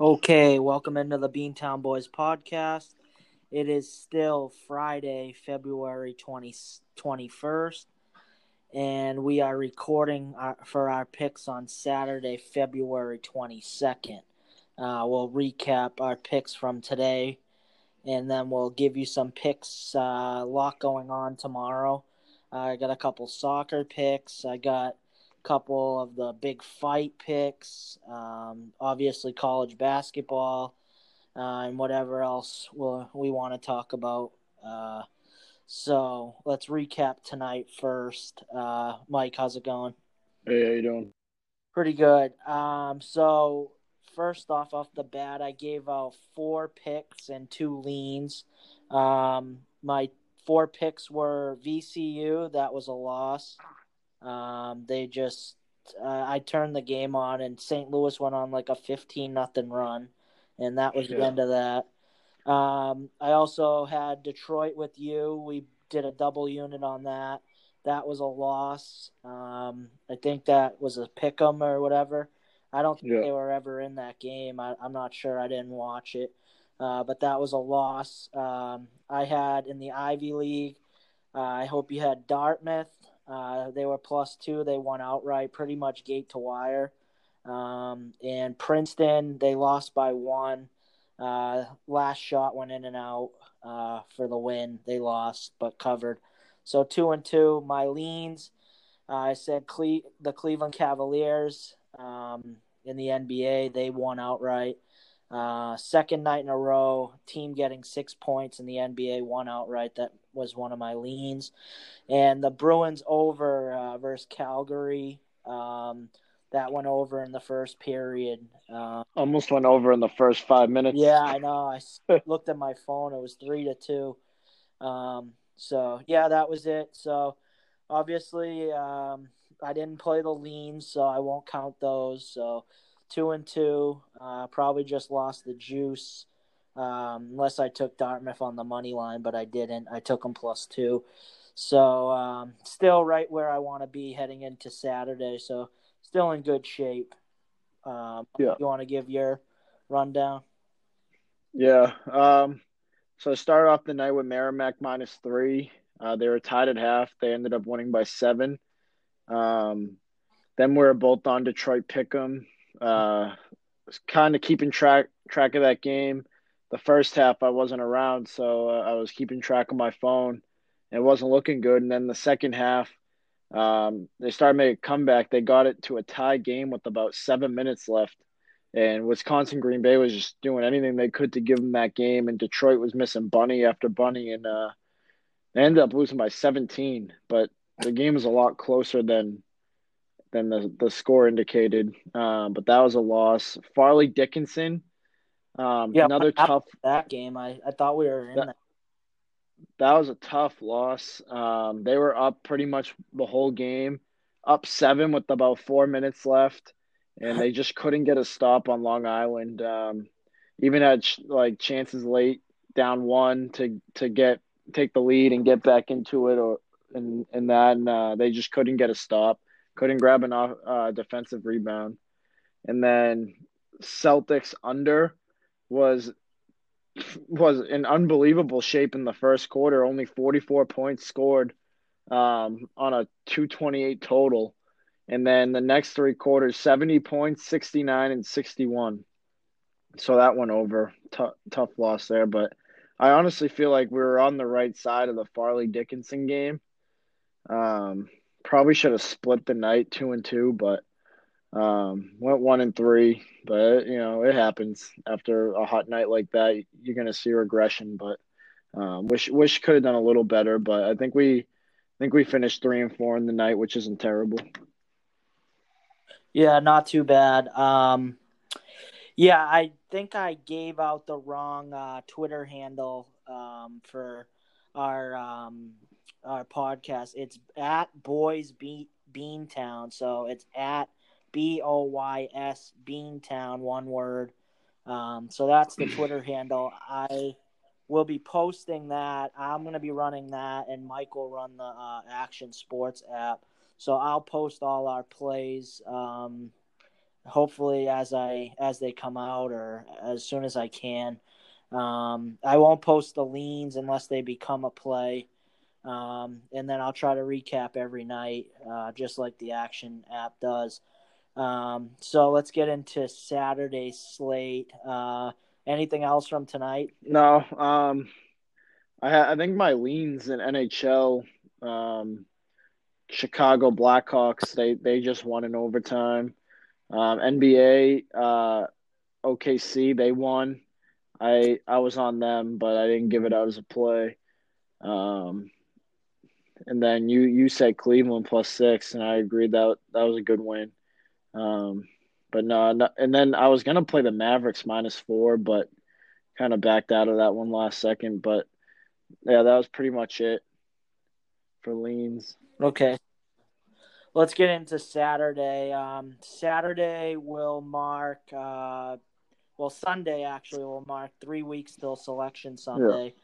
Okay, welcome into the Beantown Boys Podcast. It is still Friday, February 21st, and we are recording for our picks on Saturday, February 22nd. We'll recap our picks from today, and then we'll give you some picks. A lot going on tomorrow. I got a couple soccer picks. I got couple of the big fight picks, obviously college basketball, and whatever else we want to talk about. So let's recap tonight first. Mike, how's it going? Hey, how you doing? Pretty good. So first off the bat, I gave out 4 picks and 2 leans. My 4 picks were VCU. That was a loss. I turned the game on, and St. Louis went on like a 15-0 run, and that was the end of that. I also had Detroit with you. We did a double unit on that. That was a loss. I think that was a pick'em or whatever. I don't think they were ever in that game. I'm not sure. I didn't watch it. But that was a loss. I had in the Ivy League, I hope you had Dartmouth. They were +2. They won outright, pretty much gate to wire. And Princeton, they lost by 1. Last shot went in and out for the win. They lost but covered. So 2-2. My leans, I said the Cleveland Cavaliers in the NBA. They won outright. Second night in a row, team getting 6 points in the NBA, won outright. That was one of my leans. And the Bruins over versus Calgary. That went over in the first period. Almost went over in the first 5 minutes. Yeah, I know. I looked at my phone. It was 3-2. So, yeah, that was it. So, obviously, I didn't play the leans, so I won't count those. So, 2-2, probably just lost the juice, unless I took Dartmouth on the money line, but I didn't. I took them +2. So still right where I want to be heading into Saturday, so still in good shape. You want to give your rundown? Yeah. So I started off the night with Merrimack -3. They were tied at half. They ended up winning by 7. Then we were both on Detroit Pick'em. Kind of keeping track of that game. The first half I wasn't around, so I was keeping track on my phone. It wasn't looking good. And then the second half, they started making a comeback. They got it to a tie game with about 7 minutes left. And Wisconsin-Green Bay was just doing anything they could to give them that game. And Detroit was missing bunny after bunny. And they ended up losing by 17. But the game was a lot closer than the score indicated, but that was a loss. Farleigh Dickinson, another tough – that game, I thought we were in that. That was a tough loss. They were up pretty much the whole game, up 7 with about 4 minutes left, and they just couldn't get a stop on Long Island. Even had, chances late, down 1 to take the lead and get back into it, and they just couldn't get a stop. Couldn't grab an defensive rebound. And then Celtics under was in unbelievable shape in the first quarter. Only 44 points scored on a 228 total. And then the next three quarters, 70 points, 69, and 61. So that went over. Tough loss there. But I honestly feel like we were on the right side of the Farleigh Dickinson game. Probably should have split the night 2-2, but went 1-3. But, it happens after a hot night like that. You're going to see regression, but wish could have done a little better. But I think we finished 3-4 in the night, which isn't terrible. Yeah, not too bad. I think I gave out the wrong Twitter handle for our podcast. It's at Boys Beantown, so it's at BOYS Beantown, one word. So that's the Twitter handle. I will be posting that. I'm going to be running that, and Mike will run the Action Sports app. So I'll post all our plays hopefully as they come out or as soon as I can. I won't post the leans unless they become a play. And then I'll try to recap every night, just like the Action app does. So let's get into Saturday's slate. Anything else from tonight? No. I think my leans in NHL, Chicago Blackhawks, they just won in overtime. NBA, OKC, they won. I was on them, but I didn't give it out as a play. And then you said Cleveland +6, and I agreed that was a good win. But no, and then I was going to play the Mavericks -4, but kind of backed out of that one last second. But, yeah, that was pretty much it for leans. Okay. Let's get into Saturday. Saturday will mark Sunday actually will mark 3 weeks till Selection Sunday.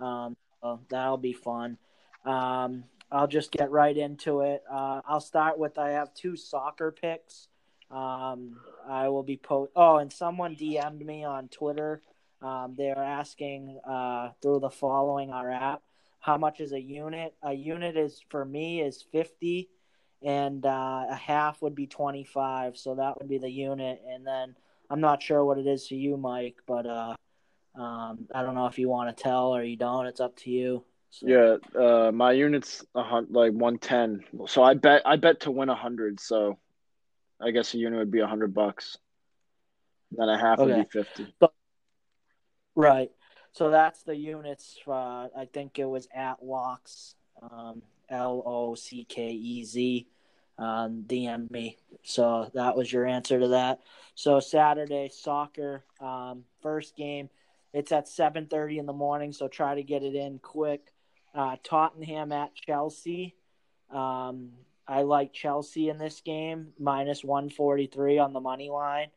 Yeah. So that'll be fun. I'll just get right into it. I'll start with I have two soccer picks. I will be and someone DM'd me on Twitter. They're asking through the following our app, how much is a unit? A unit is for me is 50, and a half would be 25. So that would be the unit. And then I'm not sure what it is to you, Mike, but I don't know if you want to tell or you don't. It's up to you. So. Yeah, my unit's 110. So I bet to win 100. So I guess a unit would be $100. Then a half would be 50. So, right. So that's the units. I think it was at Locks, Lockez, DM me. So that was your answer to that. So Saturday soccer, first game. It's at 7:30 in the morning, so try to get it in quick. Tottenham at Chelsea. I like Chelsea in this game, -143 on the money line.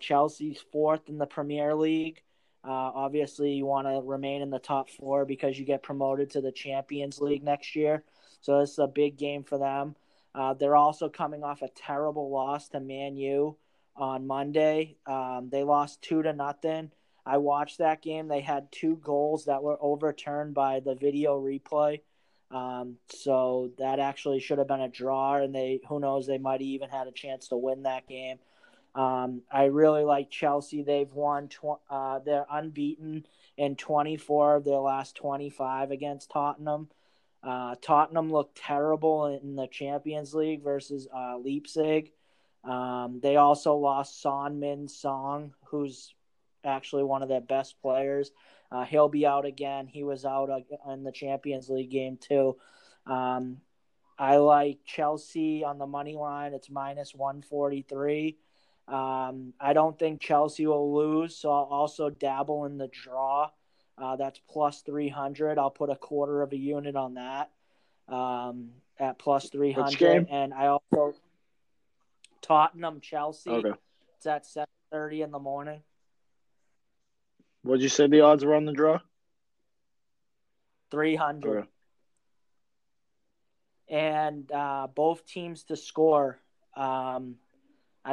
Chelsea's fourth in the Premier League. Obviously, you want to remain in the top four because you get promoted to the Champions League next year. So this is a big game for them. They're also coming off a terrible loss to Man U on Monday. They lost 2-0. I watched that game. They had two goals that were overturned by the video replay. So that actually should have been a draw, and who knows, they might have even had a chance to win that game. I really like Chelsea. They've won. They're unbeaten in 24 of their last 25 against Tottenham. Tottenham looked terrible in the Champions League versus Leipzig. They also lost Son Min-song, who's actually one of their best players. He'll be out again. He was out in the Champions League game too. I like Chelsea on the money line. It's -143. I don't think Chelsea will lose, so I'll also dabble in the draw. That's +300. I'll put a quarter of a unit on that at +300. Which game? And I also Tottenham Chelsea. Okay. It's at 7:30 in the morning. What'd you say the odds were on the draw? 300. Okay. And both teams to score. I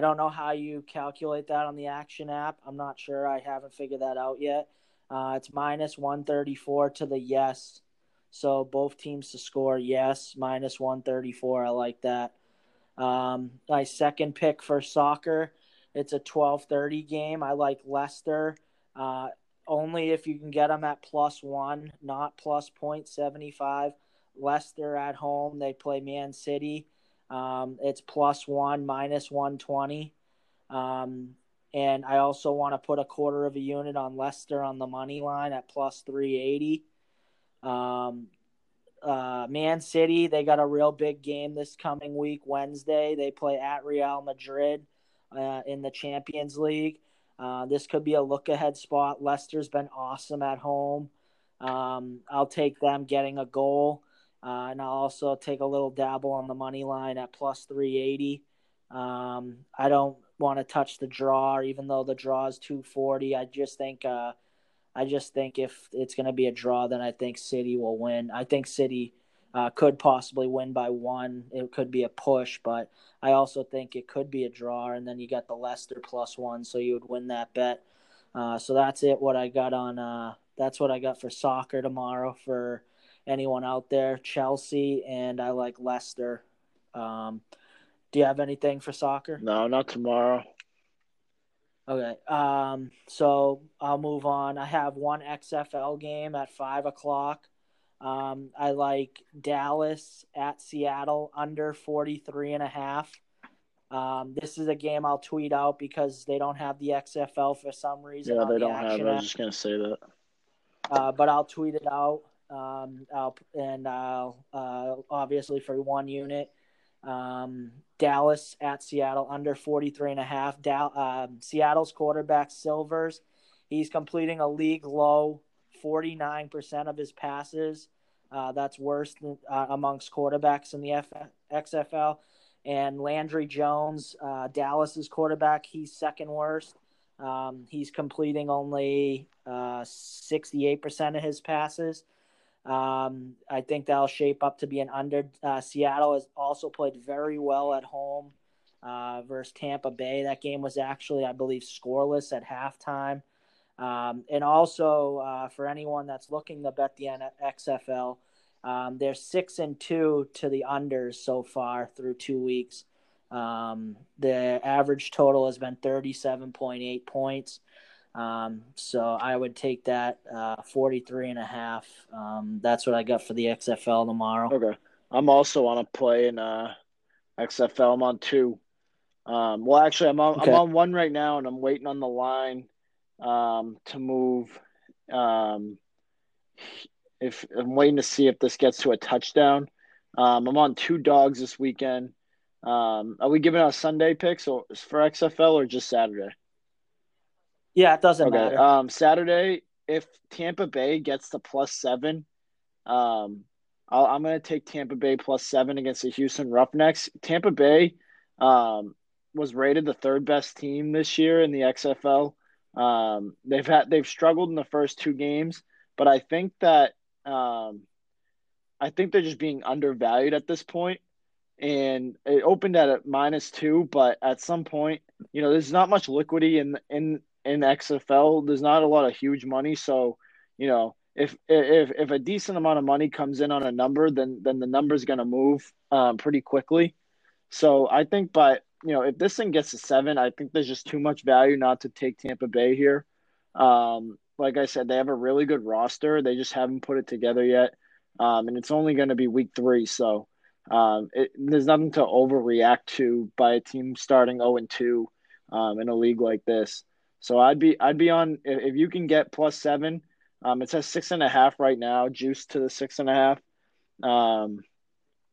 don't know how you calculate that on the Action app. I'm not sure. I haven't figured that out yet. It's -134 to the yes. So both teams to score, yes, -134. I like that. My second pick for soccer, it's a 12:30 game. I like Leicester. Only if you can get them at +1, not +0.75. Leicester at home, they play Man City. It's +1, -120. And I also want to put a quarter of a unit on Leicester on the money line at +380. Man City, they got a real big game this coming week, Wednesday. They play at Real Madrid in the Champions League. This could be a look-ahead spot. Leicester's been awesome at home. I'll take them getting a goal, and I'll also take a little dabble on the money line at +380. I don't want to touch the draw, even though the draw is 240. I just think if it's going to be a draw, then I think City will win. I think City could possibly win by one. It could be a push, but I also think it could be a draw, and then you got the Leicester +1, so you would win that bet. So that's it. What I got on that's what I got for soccer tomorrow for anyone out there. Chelsea, and I like Leicester. Do you have anything for soccer? No, not tomorrow. Okay, so I'll move on. I have one XFL game at 5 o'clock. I like Dallas at Seattle under 43.5. This is a game I'll tweet out because they don't have the XFL for some reason. Yeah, they don't have it. I was just going to say that. But I'll tweet it out. I'll obviously for one unit. Dallas at Seattle under 43.5. Seattle's quarterback Silvers, he's completing a league low 49% of his passes. That's worse than, amongst quarterbacks in the XFL. And Landry Jones, Dallas's quarterback, he's second worst. He's completing only 68% of his passes. I think that'll shape up to be an under. Seattle has also played very well at home versus Tampa Bay. That game was actually, I believe, scoreless at halftime. And also for anyone that's looking to bet the XFL, they're 6-2 to the unders so far through 2 weeks. The average total has been 37.8 points. So I would take that 43.5. That's what I got for the XFL tomorrow. Okay. I'm also on a play in XFL. I'm on two. Well, actually, I'm on one right now, and I'm waiting on the line to move. If I'm waiting to see if this gets to a touchdown. I'm on two dogs this weekend. Are we giving out Sunday picks or for XFL or just Saturday? Yeah, it doesn't matter. Saturday, if Tampa Bay gets the +7, I'm going to take Tampa Bay +7 against the Houston Roughnecks. Tampa Bay was rated the third best team this year in the XFL. They've struggled in the first two games, but I think that I think they're just being undervalued at this point. And it opened at a -2, but at some point, you know, there's not much liquidity in XFL. There's not a lot of huge money, so you know, if a decent amount of money comes in on a number, then the number's going to move pretty quickly. So I think, but you know, if this thing gets to 7, I think there's just too much value not to take Tampa Bay here. Like I said, they have a really good roster. They just haven't put it together yet, and it's only going to be week 3, so. There's nothing to overreact to by a team starting 0-2 in a league like this. So I'd be on if you can get +7. It says 6.5 right now, juice to the 6.5.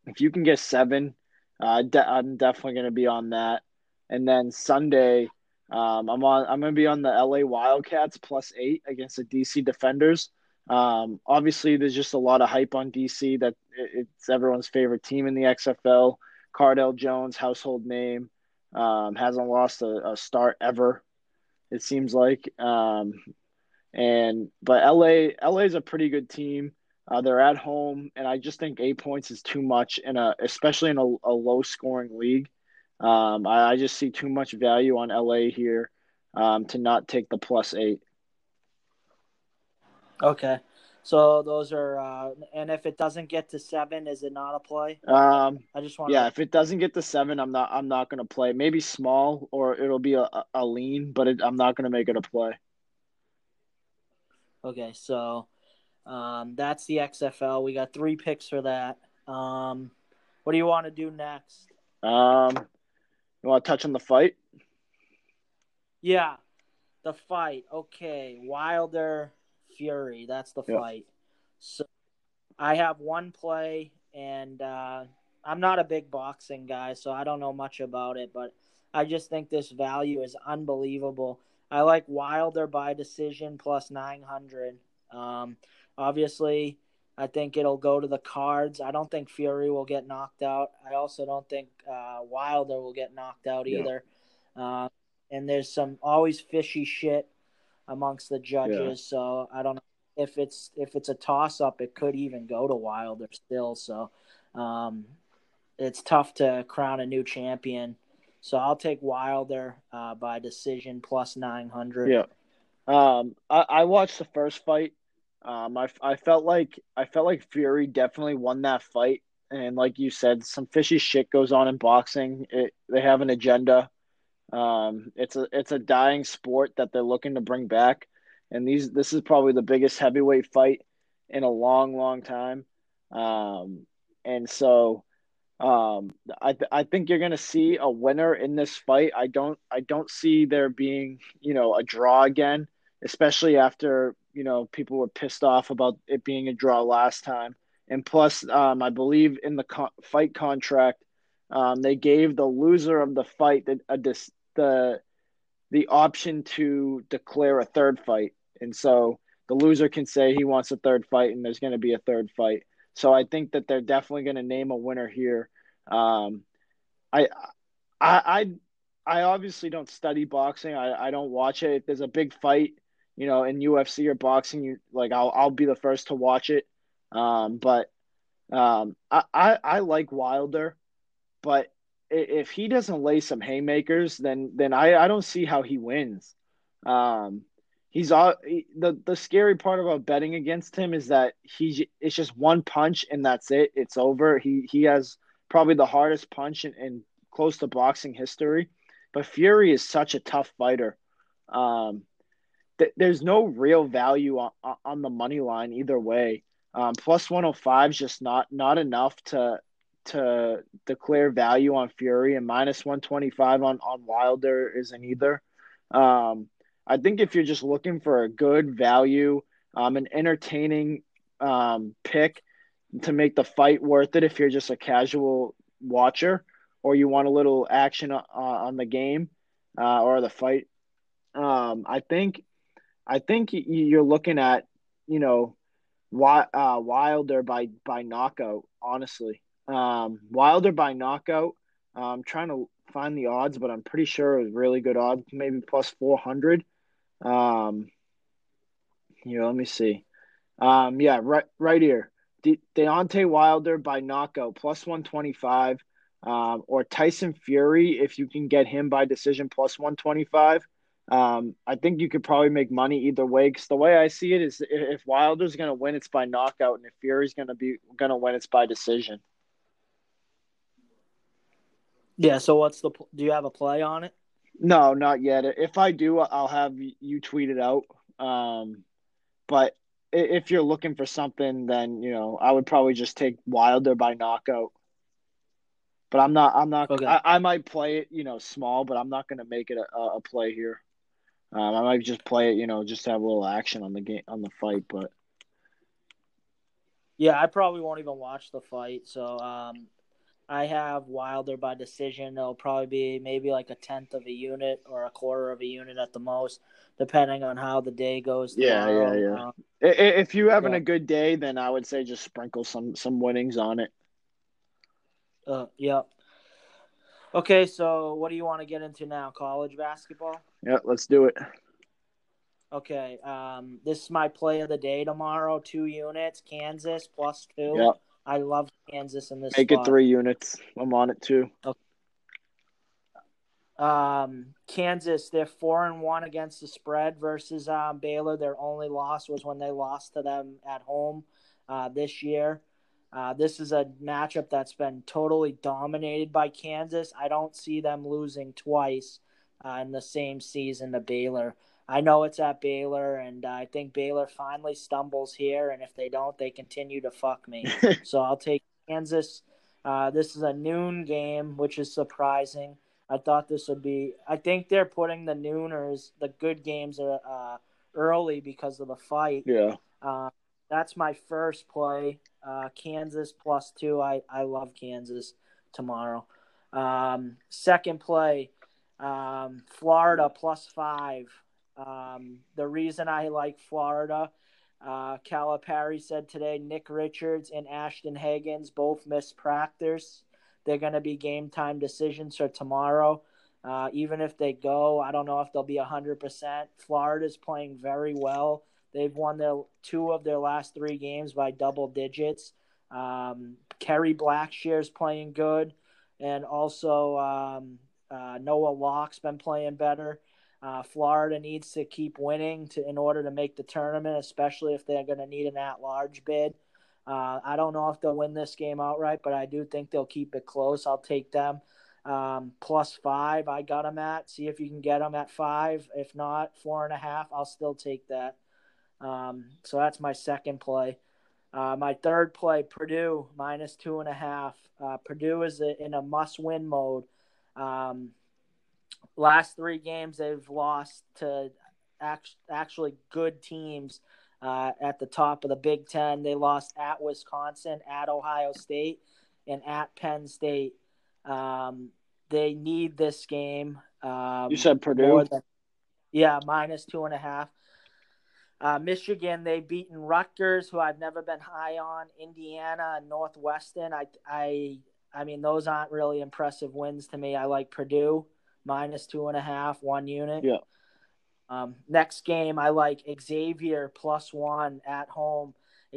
If you can get 7, I'm definitely going to be on that. And then Sunday, I'm going to be on the LA Wildcats +8 against the DC Defenders. Obviously there's just a lot of hype on DC that it's everyone's favorite team in the XFL. Cardell Jones, household name, hasn't lost a start ever, it seems like. But LA is a pretty good team. They're at home, and I just think 8 points is too much especially in a low scoring league. I just see too much value on LA here, to not take the +8. Okay, so those are and if it doesn't get to 7, is it not a play? I just want. Yeah, if it doesn't get to 7, I'm not going to play. Maybe small, or it'll be a lean, but I'm not going to make it a play. Okay, so that's the XFL. We got 3 picks for that. What do you want to do next? You want to touch on the fight? Yeah, the fight. Okay, Wilder. Fury, that's the fight. So I have one play, and I'm not a big boxing guy, so I don't know much about it, but I just think this value is unbelievable. I like Wilder by decision +900. Obviously, I think it'll go to the cards. I don't think Fury will get knocked out. I also don't think Wilder will get knocked out either. And there's some always fishy shit amongst the judges, so I don't know if it's a toss up, it could even go to Wilder still. So it's tough to crown a new champion. So I'll take Wilder by decision plus 900. Yeah. I watched the first fight. I felt like Fury definitely won that fight. And like you said, some fishy shit goes on in boxing. They have an agenda. It's a dying sport that they're looking to bring back. And this is probably the biggest heavyweight fight in a long, long time. I think you're going to see a winner in this fight. I don't see there being, a draw again, especially after, people were pissed off about it being a draw last time. And plus, I believe in the fight contract, they gave the loser of the fight the option to declare a third fight. And so the loser can say he wants a third fight, and there's going to be a third fight. So I think that they're definitely going to name a winner here. I obviously don't study boxing. I don't watch it. If there's a big fight, in UFC or boxing, I'll be the first to watch it. I like Wilder, but if he doesn't lay some haymakers, then I don't see how he wins. The scary part about betting against him is that it's just one punch and that's it. It's over. He has probably the hardest punch in close to boxing history, but Fury is such a tough fighter. There's no real value on the money line either way. Plus 105 is just not enough to declare value on Fury, and minus 125 on Wilder isn't either. I think if you're just looking for a good value, an entertaining pick to make the fight worth it, if you're just a casual watcher or you want a little action on the game or the fight, I think you're looking at Wilder by knockout. Honestly, Wilder by knockout. I'm trying to find the odds, but I'm pretty sure it was really good odds, maybe plus 400. Let me see. Right here. Deontay Wilder by knockout, plus 125. Or Tyson Fury, if you can get him by decision, plus 125. I think you could probably make money either way, because the way I see it is if Wilder's going to win, it's by knockout, and if Fury's going to win, it's by decision. Yeah, so do you have a play on it? No, not yet. If I do, I'll have you tweet it out. But if you're looking for something, then, I would probably just take Wilder by knockout. But I'm not. Okay. I might play it, small, but I'm not going to make it a play here. I might just play it, just to have a little action on the game, on the fight. But yeah, I probably won't even watch the fight. So, I have Wilder by decision. It'll probably be maybe like a tenth of a unit or a quarter of a unit at the most, depending on how the day goes. Yeah. If you're having a good day, then I would say just sprinkle some winnings on it. Yeah. Okay, so what do you want to get into now? College basketball? Yeah, let's do it. Okay, this is my play of the day tomorrow. 2 units, Kansas plus 2. Yeah. I love Kansas in this. Make spot. It 3 units. I'm on it too. Okay. Kansas, they're 4-1 against the spread versus Baylor. Their only loss was when they lost to them at home this year. This is a matchup that's been totally dominated by Kansas. I don't see them losing twice in the same season to Baylor. I know it's at Baylor, and I think Baylor finally stumbles here, and if they don't, they continue to fuck me. So I'll take Kansas. This is a noon game, which is surprising. I think they're putting the nooners, the good games, early because of the fight. Yeah. That's my first play, Kansas plus 2. I love Kansas tomorrow. Second play, Florida plus 5. The reason I like Florida, Calipari said today, Nick Richards and Ashton Hagens both missed practice. They're going to be game time decisions for tomorrow. Even if they go, I don't know if they'll be 100%. Florida's playing very well. They've won their two of their last three games by double digits. Kerry Blackshear's playing good, and also Noah Locke's been playing better. Florida needs to keep winning in order to make the tournament, especially if they're going to need an at-large bid. I don't know if they'll win this game outright, but I do think they'll keep it close. I'll take them. +5, I got them at. See if you can get them at 5. If not, 4.5, I'll still take that. So that's my second play. My third play, Purdue, -2.5. Purdue is in a must-win mode. Last three games, they've lost to actually good teams at the top of the Big Ten. They lost at Wisconsin, at Ohio State, and at Penn State. They need this game. You said Purdue? Yeah, -2.5. Michigan, they've beaten Rutgers, who I've never been high on, Indiana, and Northwestern. I mean, those aren't really impressive wins to me. I like Purdue, -2.5, one unit. Yeah. Next game, I like Xavier +1 at home.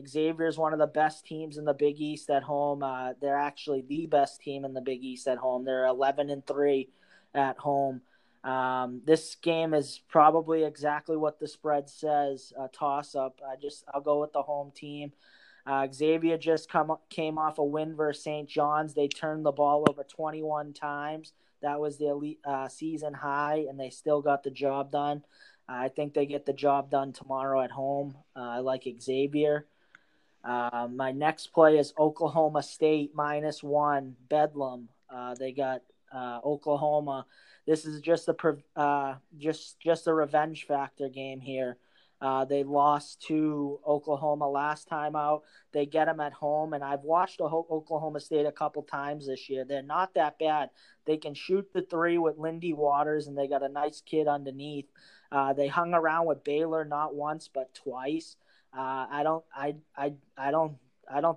Xavier is one of the best teams in the Big East at home. They're actually the best team in the Big East at home. They're 11-3 at home. This game is probably exactly what the spread says, a toss-up. I'll go with the home team. Xavier just came off a win versus St. John's. They turned the ball over 21 times. That was their season high, and they still got the job done. I think they get the job done tomorrow at home. I like Xavier. My next play is Oklahoma State -1, Bedlam. They got Oklahoma. This is just a revenge factor game here. They lost to Oklahoma last time out. They get them at home, and I've watched Oklahoma State a couple times this year. They're not that bad. They can shoot the three with Lindy Waters, and they got a nice kid underneath. They hung around with Baylor not once but twice. I don't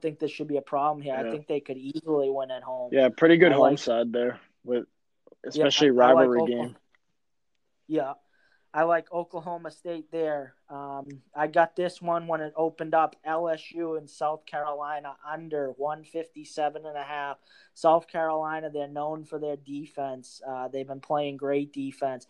think this should be a problem here. Yeah. I think they could easily win at home. Yeah, pretty good home side there with. Especially rivalry game. Yeah, I like Oklahoma State there. I got this one when it opened up. LSU and South Carolina under 157.5. South Carolina, they're known for their defense. They've been playing great defense.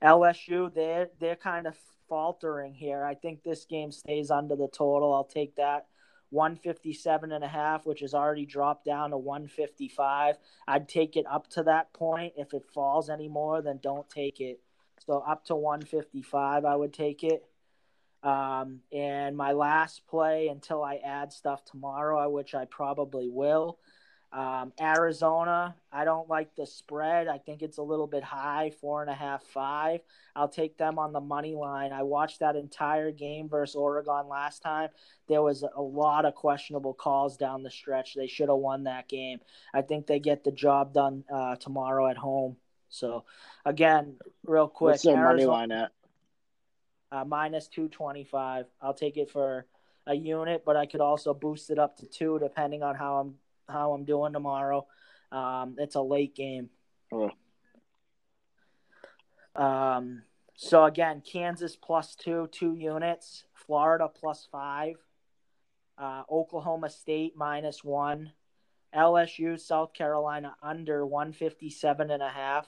LSU, they're kind of faltering here. I think this game stays under the total. I'll take that. 157.5, which has already dropped down to 155. I'd take it up to that point. If it falls any more, then don't take it. So up to 155, I would take it. And my last play until I add stuff tomorrow, which I probably will. Arizona, I don't like the spread. I think it's a little bit high, 4.5, 5. I'll take them on the money line. I watched that entire game versus Oregon last time. There was a lot of questionable calls down the stretch. They should have won that game. I think they get the job done tomorrow at home. So, again, real quick. What's their money line at? -225. I'll take it for a unit, but I could also boost it up to 2 depending on how I'm doing tomorrow. It's a late game. Oh. So again, Kansas +2, 2 units. Florida +5. Oklahoma State -1. LSU, South Carolina under 157.5.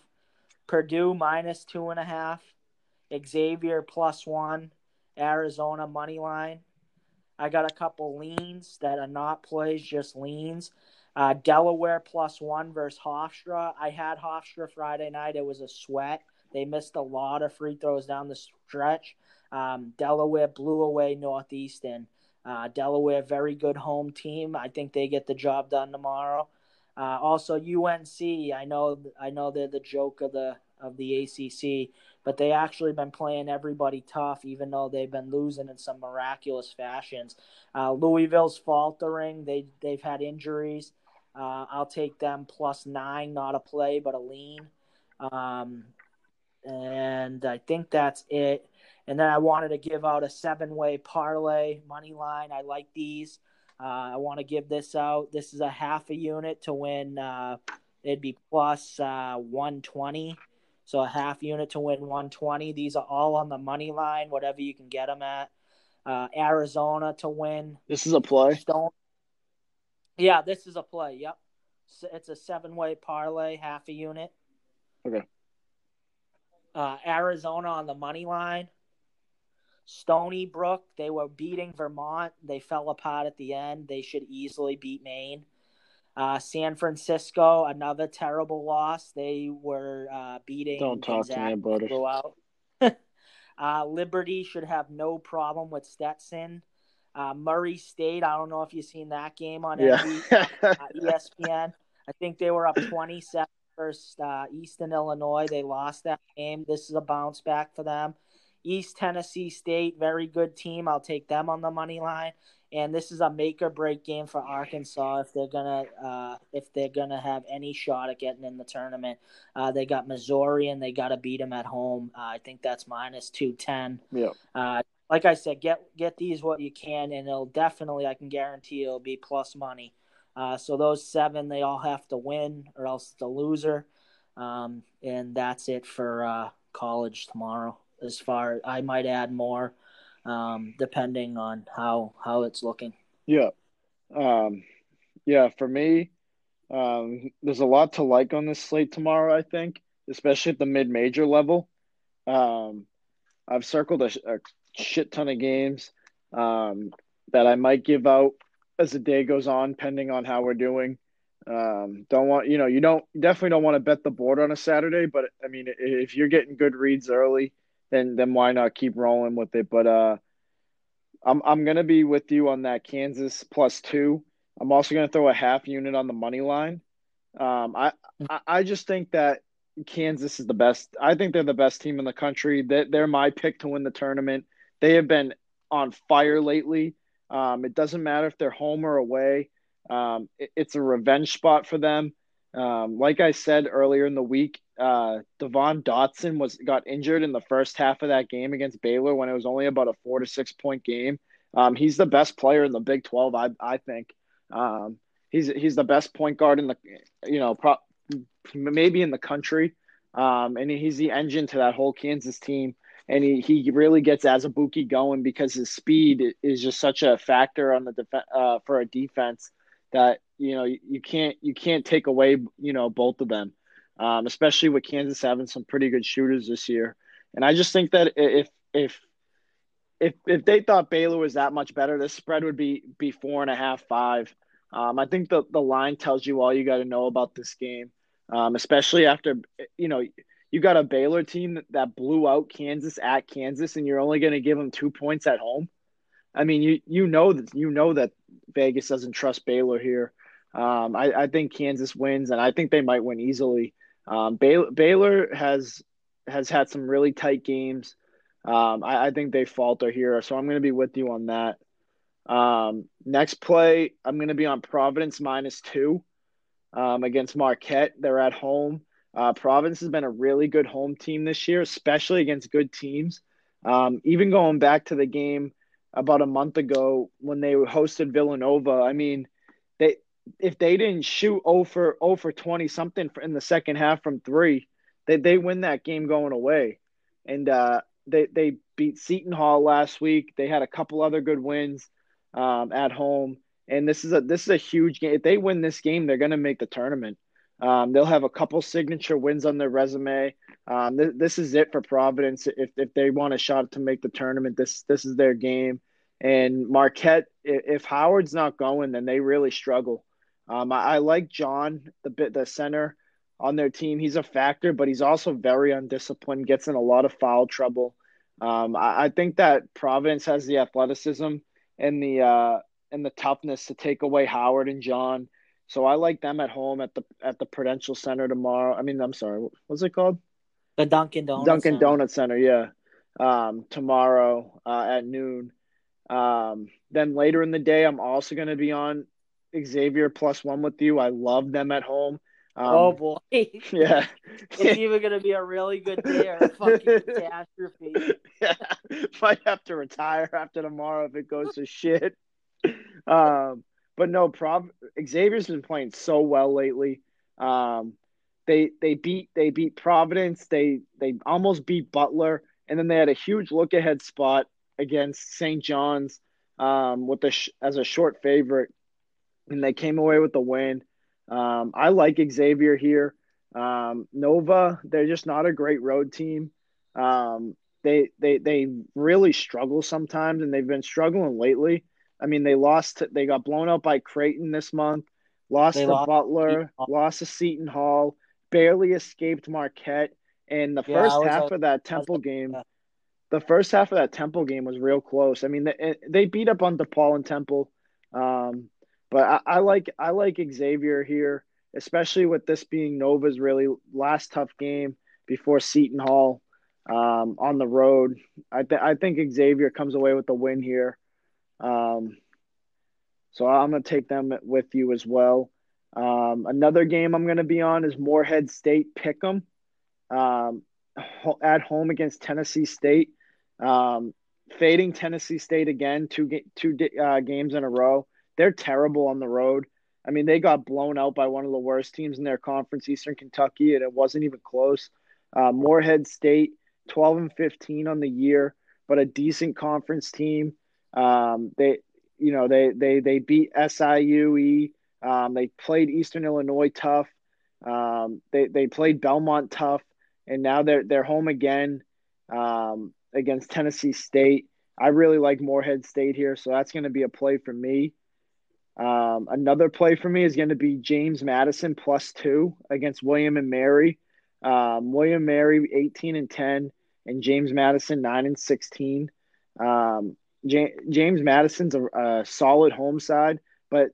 Purdue -2.5. Xavier +1. Arizona money line. I got a couple leans that are not plays, just leans. Delaware +1 versus Hofstra. I had Hofstra Friday night. It was a sweat. They missed a lot of free throws down the stretch. Delaware blew away Northeastern. Delaware, very good home team. I think they get the job done tomorrow. Also UNC. I know they're the joke of the ACC, but they actually been playing everybody tough, even though they've been losing in some miraculous fashions. Louisville's faltering. They've had injuries. I'll take them +9, not a play, but a lean. And I think that's it. And then I wanted to give out a 7-way parlay money line. I like these. I want to give this out. This is a half a unit to win. It'd be +120. So a half unit to win 120. These are all on the money line, whatever you can get them at. Arizona to win. This is a play? Yeah, this is a play, yep. So it's a seven-way parlay, half a unit. Okay. Arizona on the money line. Stony Brook, they were beating Vermont. They fell apart at the end. They should easily beat Maine. San Francisco, another terrible loss. They were beating. Don't talk to me about it. Liberty should have no problem with Stetson. Murray State, I don't know if you've seen that game on ESPN. I think they were up 27 versus Eastern Illinois. They lost that game. This is a bounce back for them. East Tennessee State, very good team. I'll take them on the money line. And this is a make-or-break game for Arkansas if they're gonna have any shot at getting in the tournament. They got Missouri, and they got to beat them at home. I think that's minus 210. Yeah. Like I said, get these what you can, and it'll definitely, I can guarantee, it'll be plus money. So those seven, they all have to win, or else it's a loser. And that's it for college tomorrow. As far, I might add more. Depending on how it's looking. Yeah. Yeah, for me, there's a lot to like on this slate tomorrow, I think, especially at the mid-major level. I've circled a shit ton of games that I might give out as the day goes on, depending on how we're doing. Don't want, you know, definitely don't want to bet the board on a Saturday, but I mean, if you're getting good reads early, then why not keep rolling with it? But I'm gonna be with you on that Kansas +2. I'm also gonna throw a half unit on the money line. I just think that Kansas is the best. I think they're the best team in the country. They're my pick to win the tournament. They have been on fire lately. It doesn't matter if they're home or away. It's a revenge spot for them. Like I said earlier in the week, Devon Dotson got injured in the first half of that game against Baylor when it was only about a 4 to 6 point game. He's the best player in the Big 12, I think. He's the best point guard in the, you know, maybe in the country. And he's the engine to that whole Kansas team. And he really gets Azubuike going because his speed is just such a factor on the for a defense that, you know, you can't take away, you know, both of them. Especially with Kansas having some pretty good shooters this year. And I just think that if they thought Baylor was that much better, this spread would be 4.5, 5. I think the line tells you all you got to know about this game, especially after, you know, you got a Baylor team that blew out Kansas at Kansas, and you're only going to give them 2 points at home. I mean, you know that Vegas doesn't trust Baylor here. I think Kansas wins, and I think they might win easily. Baylor has had some really tight games. I think they falter here, so I'm going to be with you on that. Next play, I'm going to be on Providence -2 against Marquette. They're at home. Providence has been a really good home team this year, especially against good teams. Even going back to the game about a month ago when they hosted Villanova, I mean, if they didn't shoot 0 for 20 something in the second half from three, they win that game going away. And they beat Seton Hall last week. They had a couple other good wins at home. And this is a huge game. If they win this game, they're going to make the tournament. They'll have a couple signature wins on their resume. This is it for Providence. If they want a shot to make the tournament, this is their game. And Marquette, if Howard's not going, then they really struggle. I like John, the center on their team. He's a factor, but he's also very undisciplined, gets in a lot of foul trouble. I think that Providence has the athleticism and the toughness to take away Howard and John. So I like them at home at the Prudential Center tomorrow. I mean, I'm sorry, what's it called? The Dunkin' Donuts Center, yeah. Tomorrow at noon. Then later in the day, I'm also going to be on Xavier +1 with you. I love them at home. Oh boy. Yeah. It's either going to be a really good day or a fucking catastrophe. Yeah. Might have to retire after tomorrow if it goes to shit. But no, Xavier's been playing so well lately. They beat Providence. They almost beat Butler, and then they had a huge look ahead spot against St. John's as a short favorite, and they came away with the win. I like Xavier here. Nova, they're just not a great road team. They really struggle sometimes, and they've been struggling lately. I mean, they got blown out by Creighton this month, lost to Butler, lost to Seton Hall, barely escaped Marquette. And the first half of that Temple game was real close. I mean, they beat up on DePaul and Temple. But I like Xavier here, especially with this being Nova's really last tough game before Seton Hall on the road. I think Xavier comes away with the win here. So I'm going to take them with you as well. Another game I'm going to be on is Moorhead State Pick'em at home against Tennessee State. Fading Tennessee State again, two games in a row. They're terrible on the road. I mean, they got blown out by one of the worst teams in their conference, Eastern Kentucky, and it wasn't even close. Moorhead State, 12-15 on the year, but a decent conference team. They beat SIUE. They played Eastern Illinois tough. They played Belmont tough, and now they're home again against Tennessee State. I really like Moorhead State here, so that's going to be a play for me. Another play for me is going to be James Madison +2 against William and Mary. William Mary 18-10 and James Madison 9-16. James Madison's a solid home side, but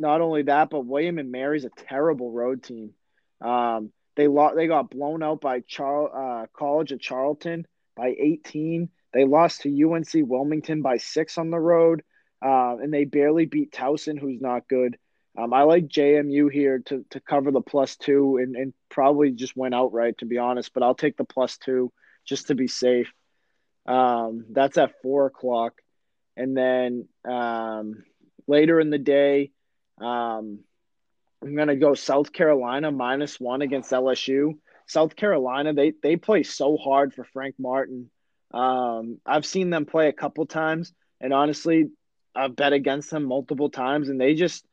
not only that, but William and Mary's a terrible road team. They got blown out by College of Charlton by 18. They lost to UNC Wilmington by 6 on the road, and they barely beat Towson, who's not good. I like JMU here to cover the +2 and probably just win outright, to be honest, but I'll take the +2 just to be safe. That's at 4:00, and then later in the day, I'm gonna go South Carolina -1 against LSU. South Carolina, they play so hard for Frank Martin. I've seen them play a couple times, and honestly, I've bet against them multiple times, and they just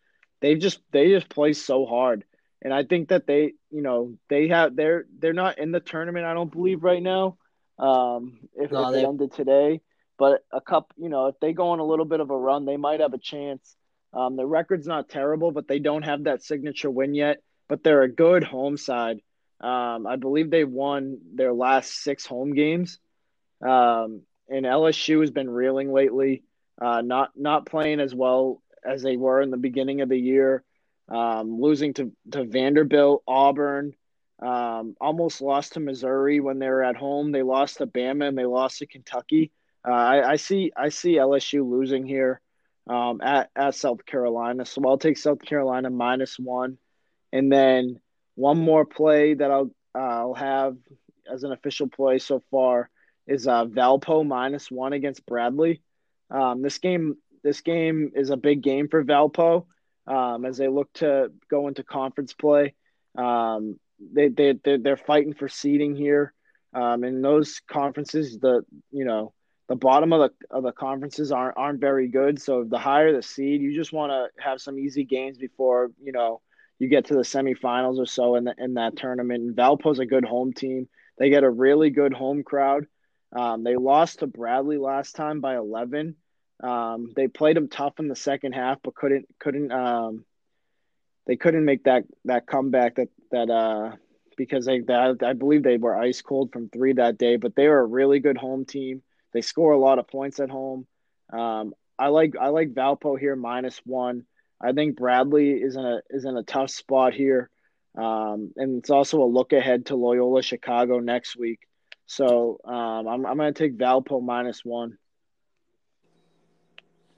play so hard. And I think that they're not in the tournament, I don't believe, right now. If they ended today, but if they go on a little bit of a run, they might have a chance. The record's not terrible, but they don't have that signature win yet, but they're a good home side. I believe they won their last 6 home games. And LSU has been reeling lately, not playing as well as they were in the beginning of the year, losing to Vanderbilt, Auburn, almost lost to Missouri when they were at home. They lost to Bama and they lost to Kentucky. I see LSU losing here at South Carolina. So I'll take South Carolina -1. And then one more play that I'll have as an official play so far is Valpo -1 against Bradley. This game is a big game for Valpo as they look to go into conference play. They're fighting for seeding here. In those conferences, the bottom of the conferences aren't very good. So the higher the seed, you just want to have some easy games before you get to the semifinals or so in that tournament. And Valpo's a good home team. They get a really good home crowd. They lost to Bradley last time by 11. They played them tough in the second half, but couldn't make that comeback because I believe they were ice cold from 3 that day, but they were a really good home team. They score a lot of points at home. I like Valpo here -1. I think Bradley is in a tough spot here. And it's also a look ahead to Loyola Chicago next week. So I'm going to take Valpo -1.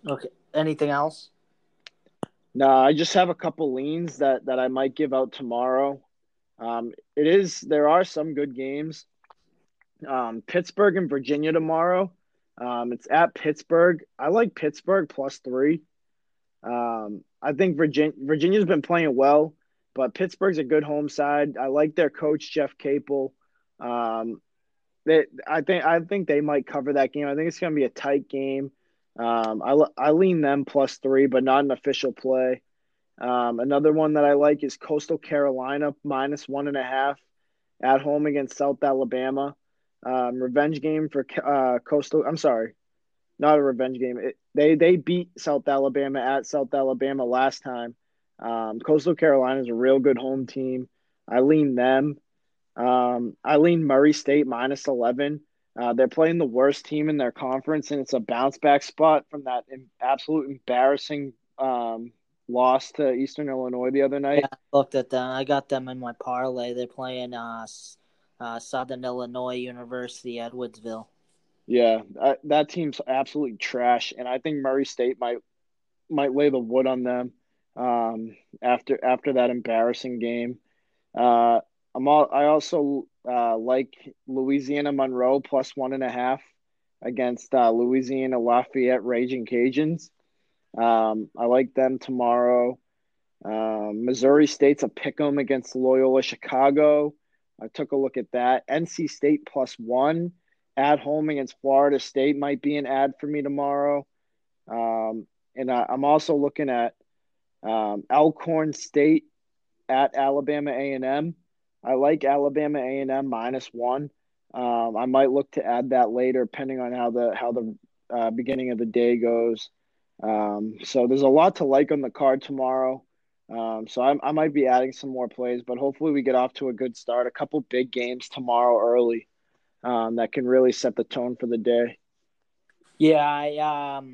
Okay. Anything else? No, I just have a couple leans that I might give out tomorrow. There are some good games. Pittsburgh and Virginia tomorrow. It's at Pittsburgh. I like Pittsburgh +3. I think Virginia's been playing well, but Pittsburgh's a good home side. I like their coach, Jeff Capel. I think they might cover that game. I think it's going to be a tight game. I lean them +3, but not an official play. Another one that I like is Coastal Carolina -1.5 at home against South Alabama. Revenge game for Coastal. I'm sorry, not a revenge game. They beat South Alabama at South Alabama last time. Coastal Carolina is a real good home team. I lean them. I lean Murray State -11. They're playing the worst team in their conference, and it's a bounce back spot from that absolute embarrassing loss to Eastern Illinois the other night. Yeah, I looked at them. I got them in my parlay. They're playing Southern Illinois University, Edwardsville. Yeah, that team's absolutely trash, and I think Murray State might lay the wood on them after that embarrassing game. I also like Louisiana Monroe +1.5 against Louisiana Lafayette Raging Cajuns. I like them tomorrow. Missouri State's a pick 'em against Loyola Chicago. I took a look at that. NC State +1 at home against Florida State might be an ad for me tomorrow. And I'm also looking at Alcorn State at Alabama A&M. I like Alabama A&M -1. I might look to add that later, depending on how the beginning of the day goes. So there's a lot to like on the card tomorrow. So I might be adding some more plays, but hopefully we get off to a good start. A couple big games tomorrow early that can really set the tone for the day. Yeah,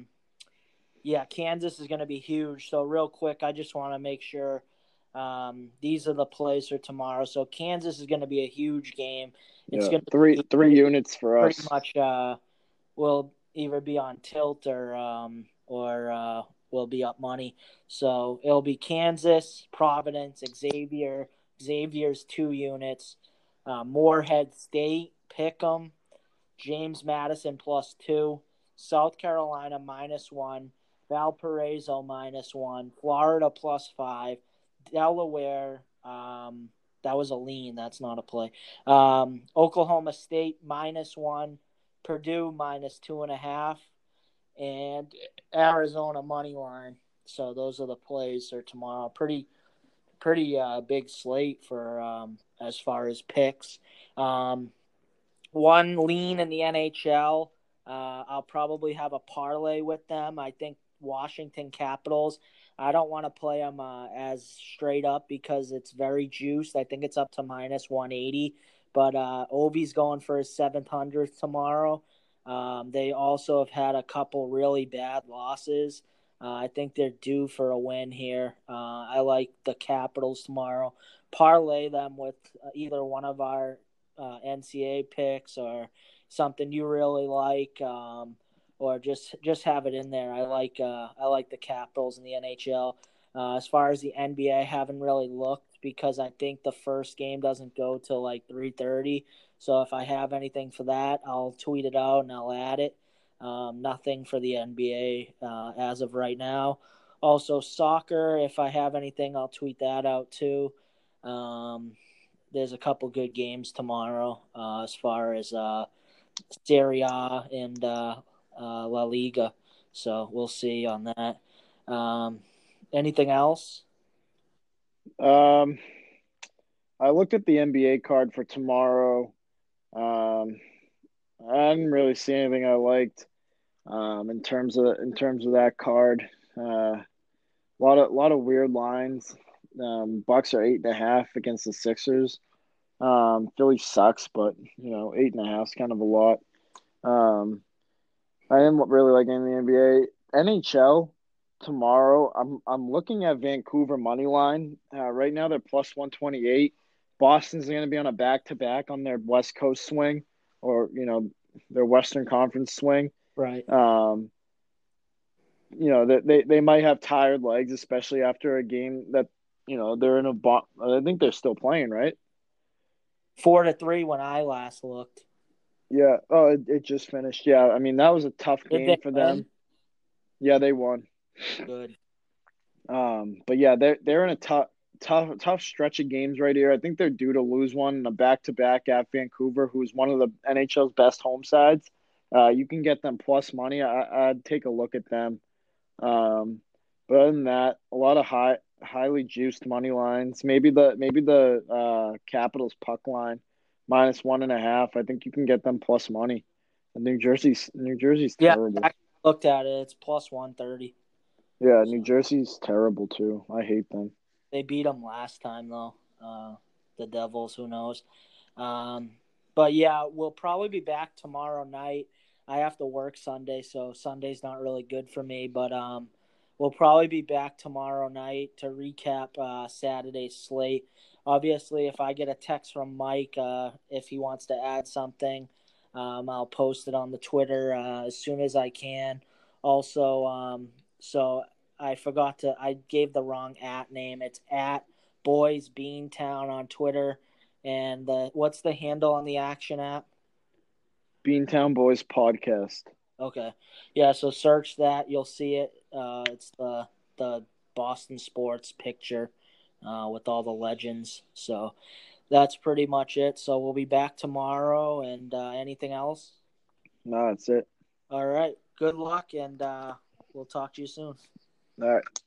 Kansas is going to be huge. So real quick, I just want to make sure these are the plays for tomorrow. So Kansas is going to be a huge game. It's going to three units for us. Pretty much, we'll either be on tilt or we'll be up money. So it'll be Kansas, Providence, Xavier. Xavier's 2 units. Moorhead State, Pick'em. James Madison +2. South Carolina -1. Valparaiso -1. Florida +5. Delaware, that was a lean. That's not a play. Oklahoma State -1. Purdue -2.5. And Arizona money line. So those are the plays for tomorrow. Pretty big slate for as far as picks. One lean in the NHL. I'll probably have a parlay with them. I think Washington Capitals. I don't want to play them as straight up because it's very juiced. I think it's up to -180. But Ovi's going for his 700th tomorrow. They also have had a couple really bad losses. I think they're due for a win here. I like the Capitals tomorrow. Parlay them with either one of our NCAA picks or something you really like, or just have it in there. I like the Capitals in the NHL. As far as the NBA, I haven't really looked because I think the first game doesn't go till like 3:30. So if I have anything for that, I'll tweet it out and I'll add it. Nothing for the NBA as of right now. Also soccer, if I have anything, I'll tweet that out too. There's a couple good games tomorrow as far as Serie A and La Liga. So we'll see on that. Anything else? I looked at the NBA card for tomorrow. I didn't really see anything I liked in terms of that card. A lot of weird lines. Bucks are 8.5 against the Sixers. Philly sucks, but 8.5 is kind of a lot. I didn't really like any of the NBA. NHL tomorrow, I'm looking at Vancouver money line. Right now they're +128. Boston's going to be on a back-to-back on their West Coast swing, or their Western Conference swing. Right. They might have tired legs, especially after a game that they're in a bot. I think they're still playing, right? 4-3 when I last looked. Yeah. Oh, it just finished. Yeah. I mean, that was a tough game for them. Yeah, they won. Good. But yeah, they're in a tough tough stretch of games right here. I think they're due to lose one in a back-to-back at Vancouver, who's one of the NHL's best home sides. You can get them plus money. I'd take a look at them. But other than that, a lot of highly juiced money lines. Maybe the Capitals puck line -1.5. I think you can get them plus money. And New Jersey's terrible. Yeah, I looked at it. It's +130. Yeah, New Jersey's terrible too. I hate them. They beat them last time though. The Devils. Who knows? But yeah, we'll probably be back tomorrow night. I have to work Sunday, so Sunday's not really good for me. But we'll probably be back tomorrow night to recap Saturday's slate. Obviously, if I get a text from Mike, if he wants to add something, I'll post it on the Twitter as soon as I can. Also, so I forgot to – I gave the wrong at name. It's at Boys Beantown on Twitter. And what's the handle on the Action app? Beantown Boys Podcast. Okay. Yeah, so search that. You'll see it. It's the Boston sports picture with all the legends. So that's pretty much it. So we'll be back tomorrow. And anything else? No, that's it. All right. Good luck, and we'll talk to you soon. All right.